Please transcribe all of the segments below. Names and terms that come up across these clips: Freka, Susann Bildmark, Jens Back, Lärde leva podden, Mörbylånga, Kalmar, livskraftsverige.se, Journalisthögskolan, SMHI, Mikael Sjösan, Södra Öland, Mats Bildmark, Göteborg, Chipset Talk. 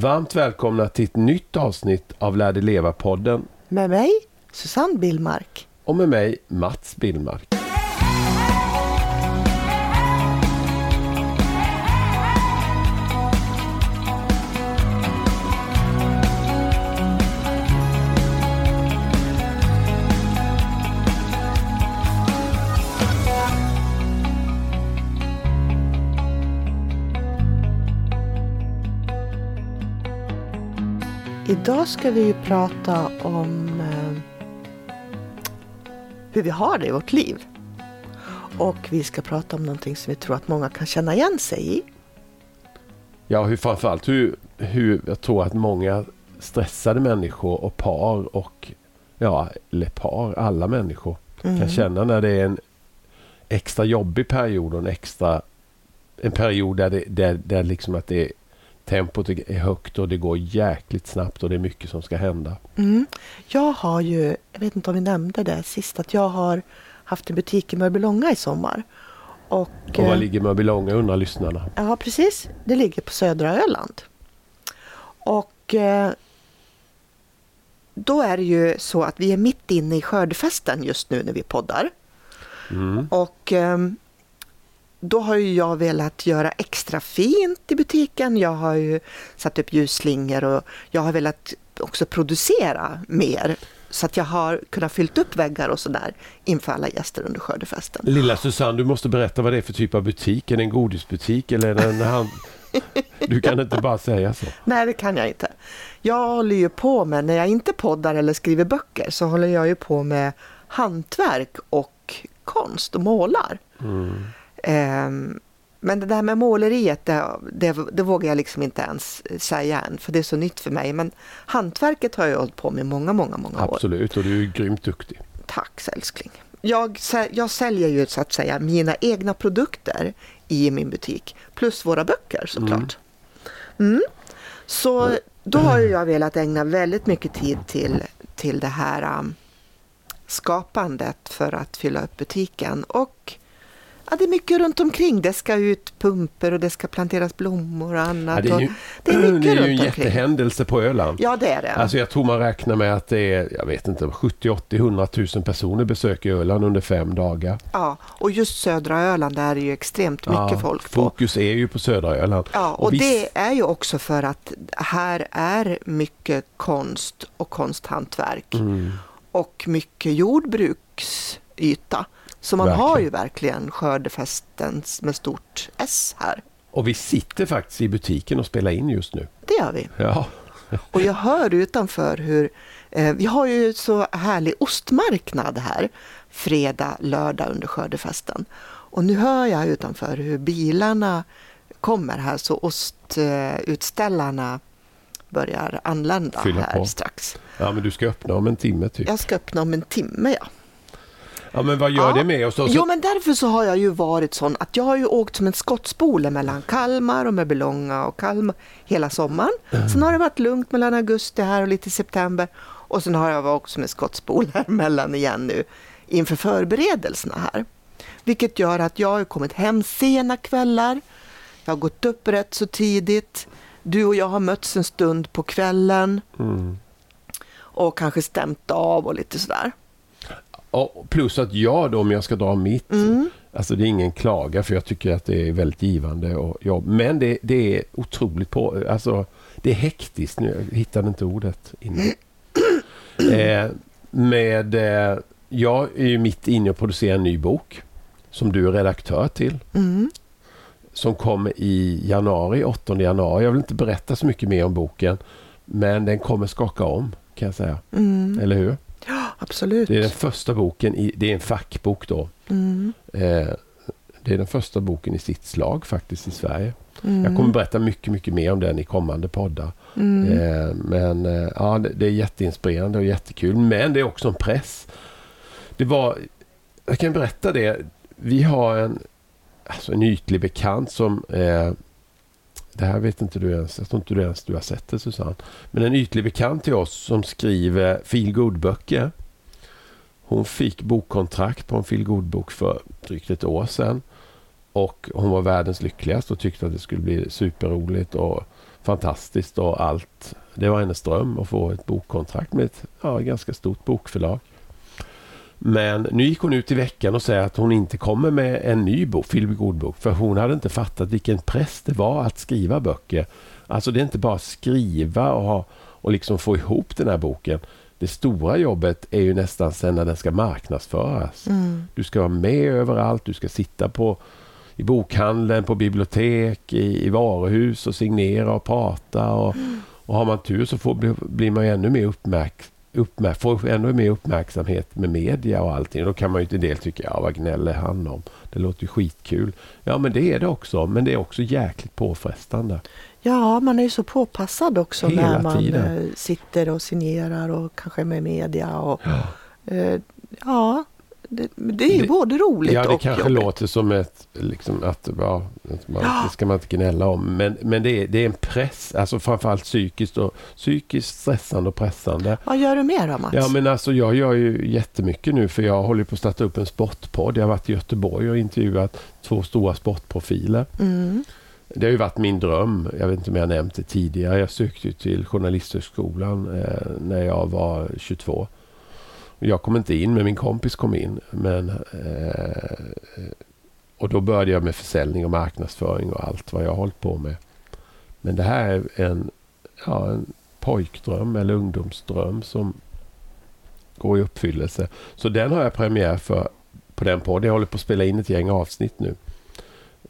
Varmt välkomna till ett nytt avsnitt av Lärde leva podden. Med mig, Susann Bildmark. Och med mig, Mats Bildmark. Idag ska vi ju prata om hur vi har det i vårt liv. Och vi ska prata om någonting som vi tror att många kan känna igen sig i. Ja, framförallt hur jag tror att många stressade människor och par och alla människor kan känna när det är en extra jobbig period och en period där liksom att det är tempot är högt och det går jäkligt snabbt och det är mycket som ska hända. Mm. Jag vet inte om vi nämnde det sist, att jag har haft en butik i Mörbylånga i sommar. Och var ligger Mörbylånga, undrar lyssnarna? Ja, precis. Det ligger på Södra Öland. Och då är det ju så att vi är mitt inne i skördefesten just nu när vi poddar. Mm. Och då har ju jag velat göra extra fint i butiken. Jag har ju satt upp ljusslingor och jag har velat också producera mer så att jag har kunnat fyllt upp väggar och sådär inför alla gäster under skördefesten. Lilla Susann, du måste berätta vad det är för typ av butik. Är det en godisbutik eller är det du kan inte bara säga så. Nej, det kan jag inte. Jag håller ju på med, när jag inte poddar eller skriver böcker, så håller jag ju på med hantverk och konst och målar. Mm. Men det där med måleriet, det vågar jag liksom inte ens säga än, för det är så nytt för mig. Men hantverket har jag hållit på med många år. Absolut, och du är grymt duktig. Tack, älskling. Jag säljer ju så att säga mina egna produkter i min butik, plus våra böcker såklart. Mm. Så då har jag velat ägna väldigt mycket tid till det här skapandet för att fylla upp butiken. Och ja, det är mycket runt omkring. Det ska ut pumper och det ska planteras blommor och annat. Ja, det är ju en jättehändelse på Öland. Ja, det är det. Alltså jag tror man räknar med att det är, jag vet inte, 70-80-100 000 personer besöker Öland under 5 dagar. Ja, och just södra Öland, där är det ju extremt mycket folk på. Fokus är ju på södra Öland. Ja, och det är ju också för att här är mycket konst och konsthantverk. Mm. Och mycket jordbruksyta. Så man har ju verkligen skördefestens med stort S här. Och vi sitter faktiskt i butiken och spelar in just nu. Det gör vi. Ja. Och jag hör utanför hur vi har ju så härlig ostmarknad här fredag, lördag under skördefesten. Och nu hör jag utanför hur bilarna kommer här, så ostutställarna börjar anlända här strax. Ja, men du ska öppna om en timme typ. Jag ska öppna om en timme, ja. Ja, men vad gör det med oss? Jo, men därför så har jag ju varit sån att jag har ju åkt som en skottspole mellan Kalmar och Mörbylånga och Kalmar hela sommaren. Sen har det varit lugnt mellan augusti här och lite september. Och sen har jag varit som en skottspole mellan igen nu inför förberedelserna här. Vilket gör att jag har kommit hem sena kvällar. Jag har gått upp rätt så tidigt. Du och jag har mötts en stund på kvällen. Mm. Och kanske stämt av och lite sådär. Och plus att jag då, om jag ska dra mitt, alltså det är ingen klaga, för jag tycker att det är väldigt givande och jobb. Men det är otroligt på, alltså det är hektiskt nu, jag hittade inte ordet innan. Jag är ju mitt inne och producerar en ny bok som du är redaktör till. Mm. Som kommer i januari, 8 januari. Jag vill inte berätta så mycket mer om boken, men den kommer skaka om, kan jag säga. Mm. Eller hur? Ja, absolut. Det är den första boken det är en fackbok då. Mm. Det är den första boken i sitt slag faktiskt i Sverige. Mm. Jag kommer berätta mycket, mycket mer om den i kommande poddar. Mm. Det är jätteinspirerande och jättekul. Men det är också en press. Jag kan berätta det. Vi har en ytlig bekant som... det här vet inte du ens. Jag tror inte du ens du har sett det, Susann. Men en ytlig bekant till oss som skriver feel good böcker. Hon fick bokkontrakt på en feel good bok för drygt ett år sedan. Och hon var världens lyckligast och tyckte att det skulle bli superroligt och fantastiskt och allt. Det var hennes dröm att få ett bokkontrakt med ett ganska stort bokförlag. Men nu gick hon ut i veckan och säger att hon inte kommer med en ny bok, feel-good-bok, för hon hade inte fattat vilken press det var att skriva böcker. Alltså det är inte bara att skriva och liksom få ihop den här boken. Det stora jobbet är ju nästan sen när den ska marknadsföras. Mm. Du ska vara med överallt, du ska sitta i bokhandeln, på bibliotek, i varuhus och signera och prata. Och har man tur så blir man ju ännu mer får ännu mer uppmärksamhet med media och allting. Då kan man ju inte del tycka, vad gnäller han om? Det låter ju skitkul. Ja, men det är det också. Men det är också jäkligt påfrestande. Ja, man är ju så påpassad också hela när man tiden. Sitter och signerar och kanske med media. Och, det är ju både roligt och jobbigt. Ja, det kanske låter som det ska man inte gnälla om. Men det är en press, alltså framförallt psykiskt stressande och pressande. Vad gör du mer då, Mats? Ja, men alltså jag gör ju jättemycket nu, för jag håller på att starta upp en sportpodd. Jag har varit i Göteborg och intervjuat 2 stora sportprofiler. Mm. Det har ju varit min dröm, jag vet inte om jag nämnt det tidigare. Jag sökte ju till Journalisthögskolan när jag var 22. Jag kom inte in, men min kompis kom in. Och då började jag med försäljning och marknadsföring och allt vad jag har hållit på med. Men det här är en pojkdröm eller ungdomsdröm som går i uppfyllelse. Så den har jag premiär för på den podden. Jag håller på att spela in ett gäng avsnitt nu.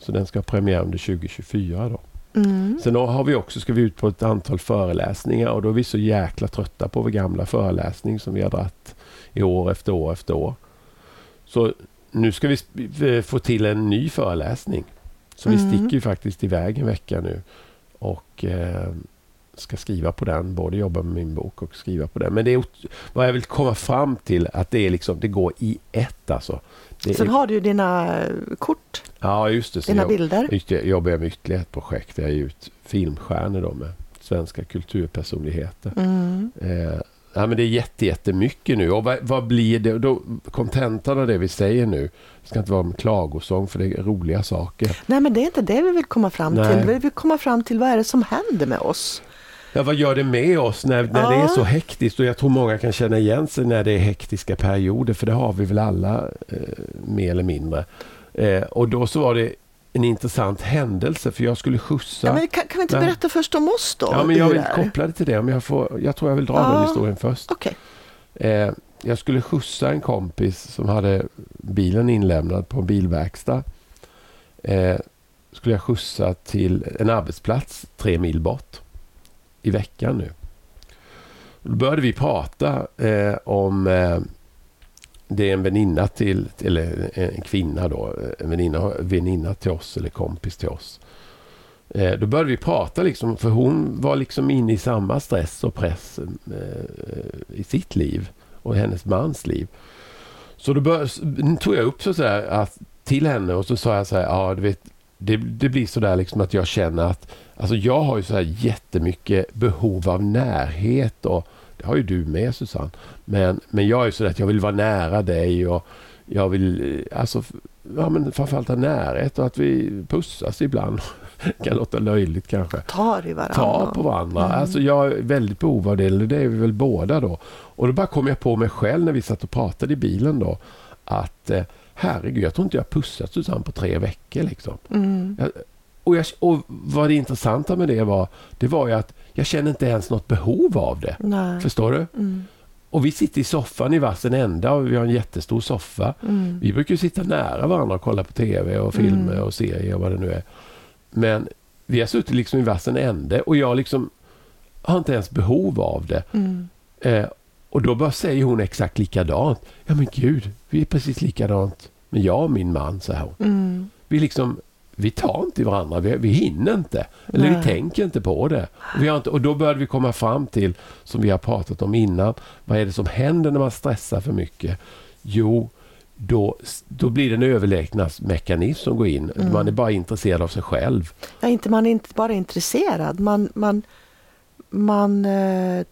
Så den ska ha premiär under 2024 då. Mm. Sen har vi också, ska vi ut på ett antal föreläsningar, och då är vi så jäkla trötta på vår gamla föreläsning som vi har dratt i år efter år efter år. Så nu ska vi få till en ny föreläsning. Så vi sticker ju faktiskt iväg en vecka nu och ska skriva på den, både jobba med min bok och skriva på den. Men det är vad jag vill komma fram till, att det är liksom, det går i ett alltså. Sen har du dina kort. Ja, just det. Dina bilder. Jag jobbar med ytterligare ett projekt där jag ger ut filmstjärnor då med svenska kulturpersonligheter. Mm. Men det är jättemycket nu. Och vad blir det? Då, kontentan av det vi säger nu, det ska inte vara en klagosång, för det är roliga saker. Nej, men det är inte det vi vill komma fram till. Vi vill komma fram till, vad är det som händer med oss? Ja, vad gör det med oss när det är så hektiskt? Och jag tror många kan känna igen sig när det är hektiska perioder, för det har vi väl alla mer eller mindre. Och då så var det en intressant händelse, för jag skulle skjutsa. Ja, men kan vi inte berätta först om oss då? Ja, men jag vill koppla det till det. Men jag tror jag vill dra den historien först. Okay. Jag skulle skjutsa en kompis som hade bilen inlämnad på en bilverkstad. Skulle jag skjutsa till en arbetsplats 3 mil bort i veckan nu. Då började vi prata om... det är en väninna till, eller en kvinna då, en väninna till oss eller kompis till oss. Då började vi prata liksom, för hon var liksom inne i samma stress och press i sitt liv och hennes mans liv. Så då tog jag upp så här att till henne, och så sa jag så här, du vet, det blir så där liksom att jag känner att alltså jag har ju så här jättemycket behov av närhet, och det har ju du med, Susann. Men jag är ju så att jag vill vara nära dig, och jag vill men framförallt ha närhet, och att vi pussas ibland. Kan låta löjligt kanske. Tar på varandra. Mm. Alltså jag är väldigt behov av det, eller det är vi väl båda då. Och då bara kom jag på mig själv när vi satt och pratade i bilen då, att herregud, jag tror inte jag har pussat Susann på 3 veckor liksom. Mm. Och vad det intressanta med det var ju att jag känner inte ens något behov av det. Nej. Förstår du? Mm. Och vi sitter i soffan i varsin ända, och vi har en jättestor soffa. Mm. Vi brukar ju sitta nära varandra och kolla på tv och filmer och serier och vad det nu är. Men vi har suttit liksom i varsin ända, och jag liksom har inte ens behov av det. Mm. Och då bara säger hon exakt likadant. Ja, men gud, vi är precis likadant. Men jag och min man, så här. Mm. Vi liksom... vi tar inte i varandra, vi hinner inte. Eller vi tänker inte på det. Och då började vi komma fram till, som vi har pratat om innan, vad är det som händer när man stressar för mycket? Jo, då blir det en överlägsnadsmekanism som går in. Mm. Man är bara intresserad av sig själv. Ja, man är inte bara intresserad. Man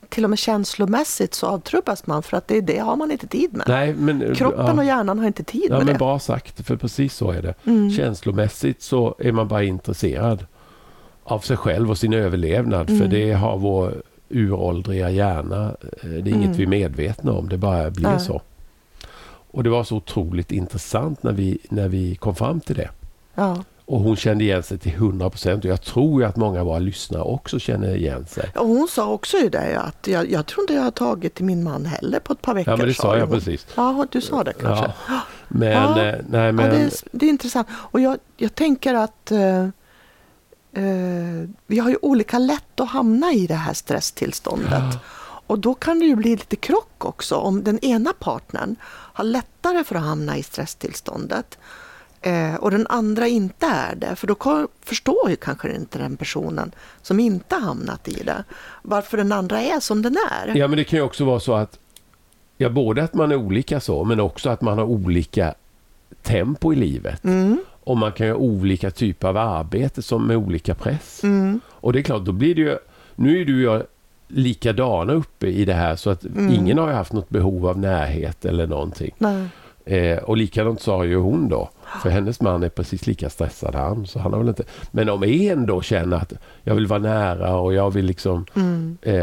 till och med känslomässigt så avtrubbas man, för att det har man inte tid med. Nej, men, kroppen och hjärnan har inte tid med det. Ja, men bra sagt, för precis så är det. Mm. Känslomässigt så är man bara intresserad. av sig själv och sin överlevnad. För det har vår uråldriga hjärna. Det är inget vi är medvetna om. Det bara blir så. Och det var så otroligt intressant när vi kom fram till det. Ja. Och hon kände igen sig till 100%. Och jag tror ju att många av våra lyssnare också känner igen sig. Och hon sa också ju det, att jag tror inte jag har tagit till min man heller på ett par veckor. Ja, men det sa jag precis. Ja, du sa det kanske. Ja. Men, nej, men... Ja, det är intressant. Och jag tänker att vi har ju olika lätt att hamna i det här stresstillståndet. Ja. Och då kan det ju bli lite krock också om den ena partnern har lättare för att hamna i stresstillståndet. Och den andra inte är det. För då förstår ju kanske inte den personen som inte hamnat i det. Varför den andra är som den är. Ja, men det kan ju också vara så att både att man är olika så, men också att man har olika tempo i livet. Mm. Och man kan göra olika typer av arbete som med olika press. Mm. Och det är klart, då blir det ju... Nu är du och jag likadana uppe i det här, så att ingen har haft något behov av närhet eller någonting. Nej. Och likadant sa ju hon då, för hennes man är precis lika stressad han, så han har väl inte, men om en då känner att jag vill vara nära och jag vill liksom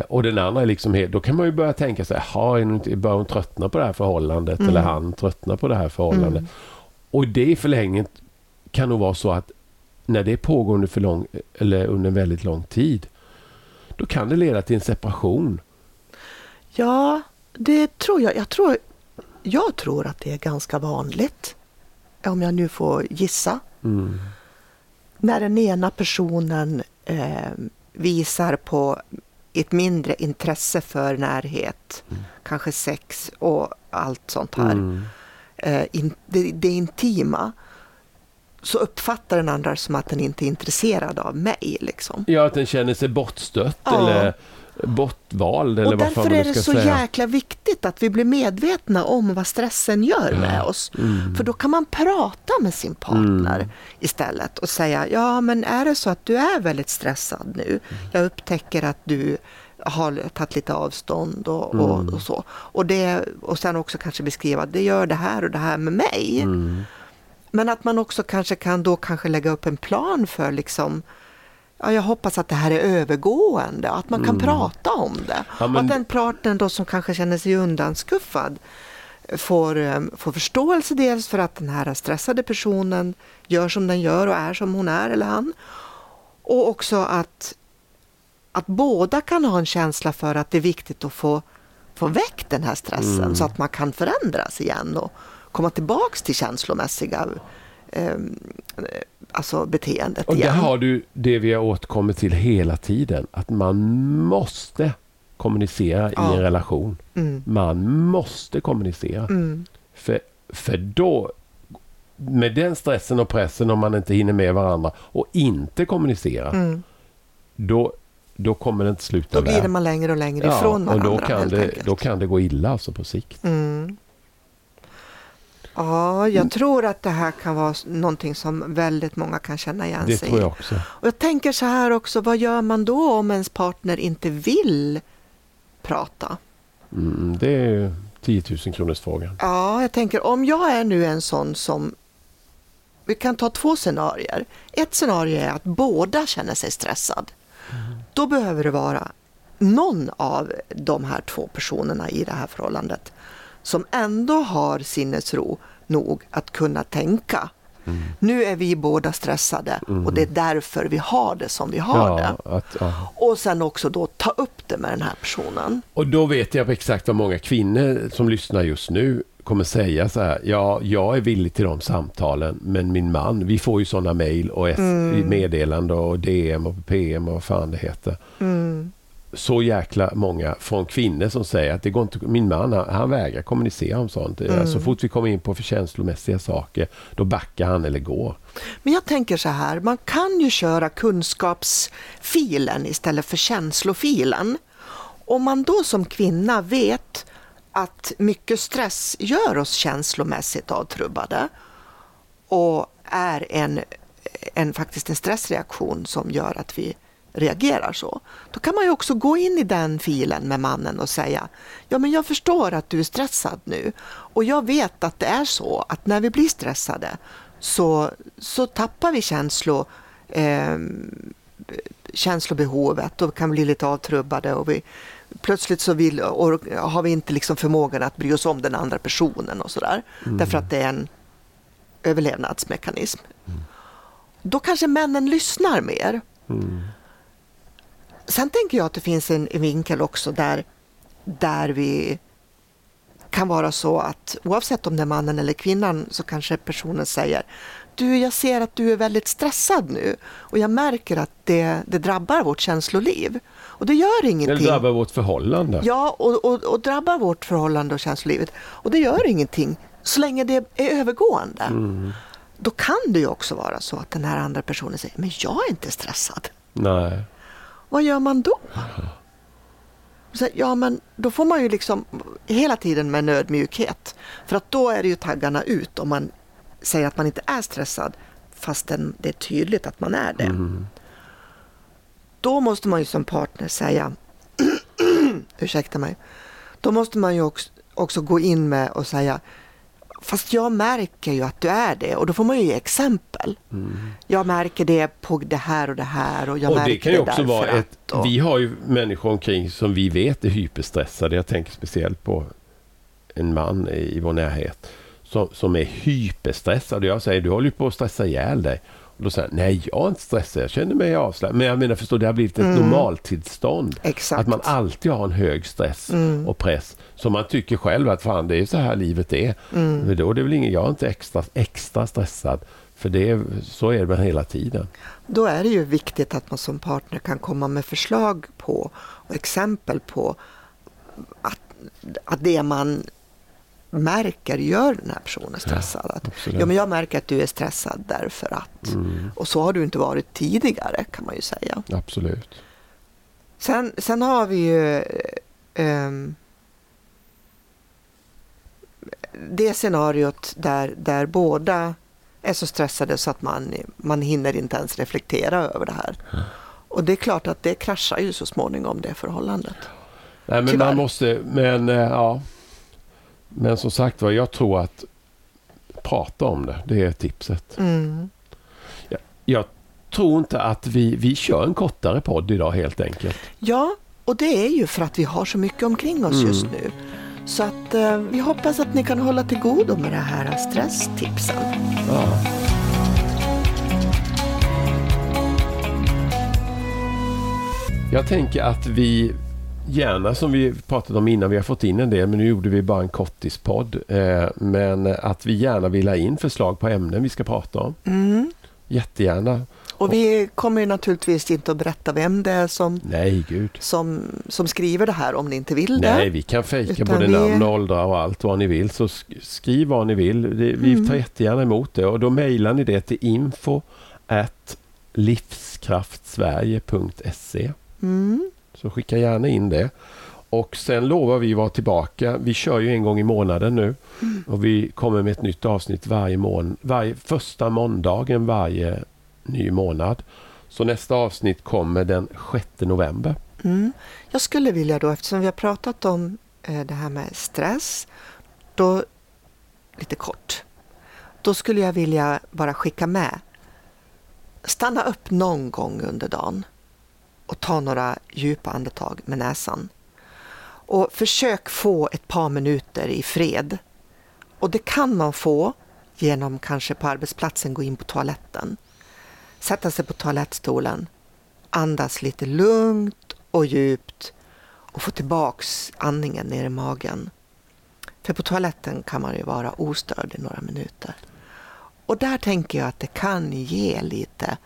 och den andra är liksom helt, då kan man ju börja tänka så här, börjar hon tröttna på det här förhållandet eller han tröttnar på det här förhållandet och det i förlängningen kan nog vara så att när det pågår under en väldigt lång tid, då kan det leda till en separation. Ja, det tror jag. Jag tror att det är ganska vanligt, om jag nu får gissa. Mm. När den ena personen visar på ett mindre intresse för närhet, kanske sex och allt sånt här, det intima, så uppfattar den andra som att den inte är intresserad av mig. Liksom. Ja, att den känner sig bortstött eller bortvald. Och därför är det så jäkla viktigt att vi blir medvetna om vad stressen gör med oss. Mm. För då kan man prata med sin partner istället och säga, ja men är det så att du är väldigt stressad nu? Jag upptäcker att du har tagit lite avstånd och så. Och sen också kanske beskriva, det gör det här och det här med mig. Mm. Men att man också kanske kan lägga upp en plan för liksom, ja, jag hoppas att det här är övergående, att man kan prata om det. Ja, men... Att den parten då som kanske känner sig undanskuffad får förståelse, dels för att den här stressade personen gör som den gör och är som hon är eller han. Och också att båda kan ha en känsla för att det är viktigt att få väck den här stressen så att man kan förändras igen och komma tillbaks till känslomässiga beteendet igen. Och där har du det vi har återkommit till hela tiden, att man måste kommunicera i en relation. Mm. Man måste kommunicera. Mm. För då, med den stressen och pressen, om man inte hinner med varandra och inte kommunicera, då kommer det inte sluta. Då glider man längre och längre ifrån varandra. Och då kan det gå illa alltså på sikt. Mm. Ja, jag tror att det här kan vara någonting som väldigt många kan känna igen sig i. Det tror jag också. Och jag tänker så här också, vad gör man då om ens partner inte vill prata? Det är ju 10 000 kronors frågan. Ja, jag tänker, om jag är nu en sån som... Vi kan ta 2 scenarier. Ett scenario är att båda känner sig stressad. Då behöver det vara någon av de här 2 personerna i det här förhållandet som ändå har sinnesro nog att kunna tänka. Nu är vi båda stressade och det är därför vi har det som vi har det. Och sen också då ta upp det med den här personen. Och då vet jag exakt vad många kvinnor som lyssnar just nu kommer säga så här, ja, jag är villig till de samtalen, men min man, vi får ju sådana mejl och meddelande och DM och PM och vad fan det heter. Så jäkla många från kvinnor som säger att det går inte, min man han vägrar kommunicera om sånt. Så fort vi kommer in på känslomässiga saker, då backar han eller går. Men jag tänker så här, man kan ju köra kunskapsfilen istället för känslofilen. Om man då som kvinna vet att mycket stress gör oss känslomässigt avtrubbade och är faktiskt en stressreaktion som gör att vi reagerar så, då kan man ju också gå in i den filen med mannen och säga, ja men jag förstår att du är stressad nu och jag vet att det är så att när vi blir stressade så tappar vi känslor känslobehovet och kan bli lite avtrubbade och vi plötsligt så har vi inte liksom förmågan att bry oss om den andra personen och sådär. Mm. Därför att det är en överlevnadsmekanism. Mm. Då kanske männen lyssnar mer. Mm. Sen tänker jag att det finns en vinkel också där vi kan vara så att oavsett om det är mannen eller kvinnan så kanske personen säger: du, jag ser att du är väldigt stressad nu och jag märker att det drabbar vårt känsloliv. Och det gör ingenting. Det drabbar vårt förhållande. Ja, och drabbar vårt förhållande och känslolivet. Och det gör ingenting så länge det är övergående. Mm. Då kan det ju också vara så att den här andra personen säger: men jag är inte stressad. Nej. Vad gör man då? Så, ja, men då får man ju liksom hela tiden med nödmjukhet. För att då är det ju taggarna ut om man säger att man inte är stressad fastän det är tydligt att man är det. Mm. Då måste man ju som partner säga ursäkta mig. Då måste man ju också gå in med och säga: fast jag märker ju att du är det. Och då får man ju ge exempel. Mm. Jag märker det på det här och det här. Och, jag märker det kan ju också vara vi har ju människor omkring som vi vet är hyperstressade. Jag tänker speciellt på en man i vår närhet som är hyperstressad. Jag säger: du håller ju på att stressa ihjäl dig. Och då säger: nej, jag är inte stressad. Jag känner mig avslappnad. Men jag menar, förstå, det har blivit ett normaltillstånd. Exakt. Att man alltid har en hög stress och press. Som man tycker själv att fan, det är så här livet är. Men då är det väl ingen, jag är inte extra stressad. För så är det hela tiden. Då är det ju viktigt att man som partner kan komma med förslag på och exempel på att det man märker gör den här personen stressad. Ja, ja, men jag märker att du är stressad därför att... Mm. Och så har du inte varit tidigare, kan man ju säga. Absolut. Sen har vi ju... det scenariot där båda är så stressade så att man hinner inte ens reflektera över det här. Mm. Och det är klart att det kraschar ju så småningom, det förhållandet. Nej, men tyvärr. Man måste... Men ja... Men som sagt, vad jag tror att prata om det är tipset. Mm. Jag tror inte att vi kör en kortare podd idag helt enkelt. Ja, och det är ju för att vi har så mycket omkring oss just nu. Så att vi hoppas att ni kan hålla till godo med det här stresstipsen. Ja. Jag tänker att vi... Gärna, som vi pratade om innan, vi har fått in en del, men nu gjorde vi bara en kortispodd. Men att vi gärna vill ha in förslag på ämnen vi ska prata om. Mm. Jättegärna. Och vi kommer ju naturligtvis inte att berätta vem det är som skriver det här om ni inte vill det. Nej, vi kan fejka både namn, åldrar och allt vad ni vill. Så skriv vad ni vill. Vi tar jättegärna emot det. Och då mejlar ni det till info@livskraftsverige.se. Mm. Så skicka gärna in det. Och sen lovar vi vara tillbaka. Vi kör ju en gång i månaden nu. Och vi kommer med ett nytt avsnitt varje första måndagen varje ny månad. Så nästa avsnitt kommer den 6 november. Mm. Jag skulle vilja då, eftersom vi har pratat om det här med stress, då lite kort. Då skulle jag vilja bara skicka med. Stanna upp någon gång under dagen. Och ta några djupa andetag med näsan. Och försök få ett par minuter i fred. Och det kan man få genom kanske på arbetsplatsen gå in på toaletten. Sätta sig på toalettstolen. Andas lite lugnt och djupt. Och få tillbaks andningen ner i magen. För på toaletten kan man ju vara ostörd i några minuter. Och där tänker jag att det kan ge lite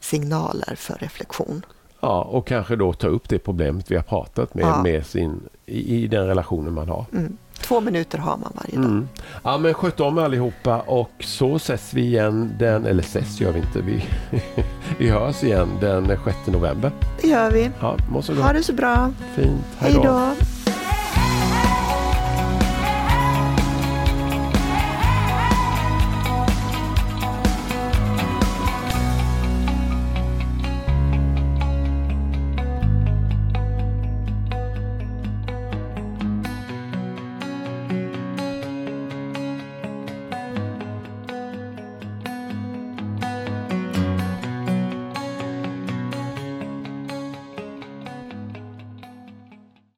signaler för reflektion. Ja, och kanske då ta upp det problemet vi har pratat med sin, i den relationen man har. Mm. 2 minuter har man varje dag. Mm. Ja, men sköt om allihopa och så ses vi igen eller ses gör vi inte, vi hörs igen den 6 november. Det gör vi. Ja, måste du ha det så bra. Fint, hej då.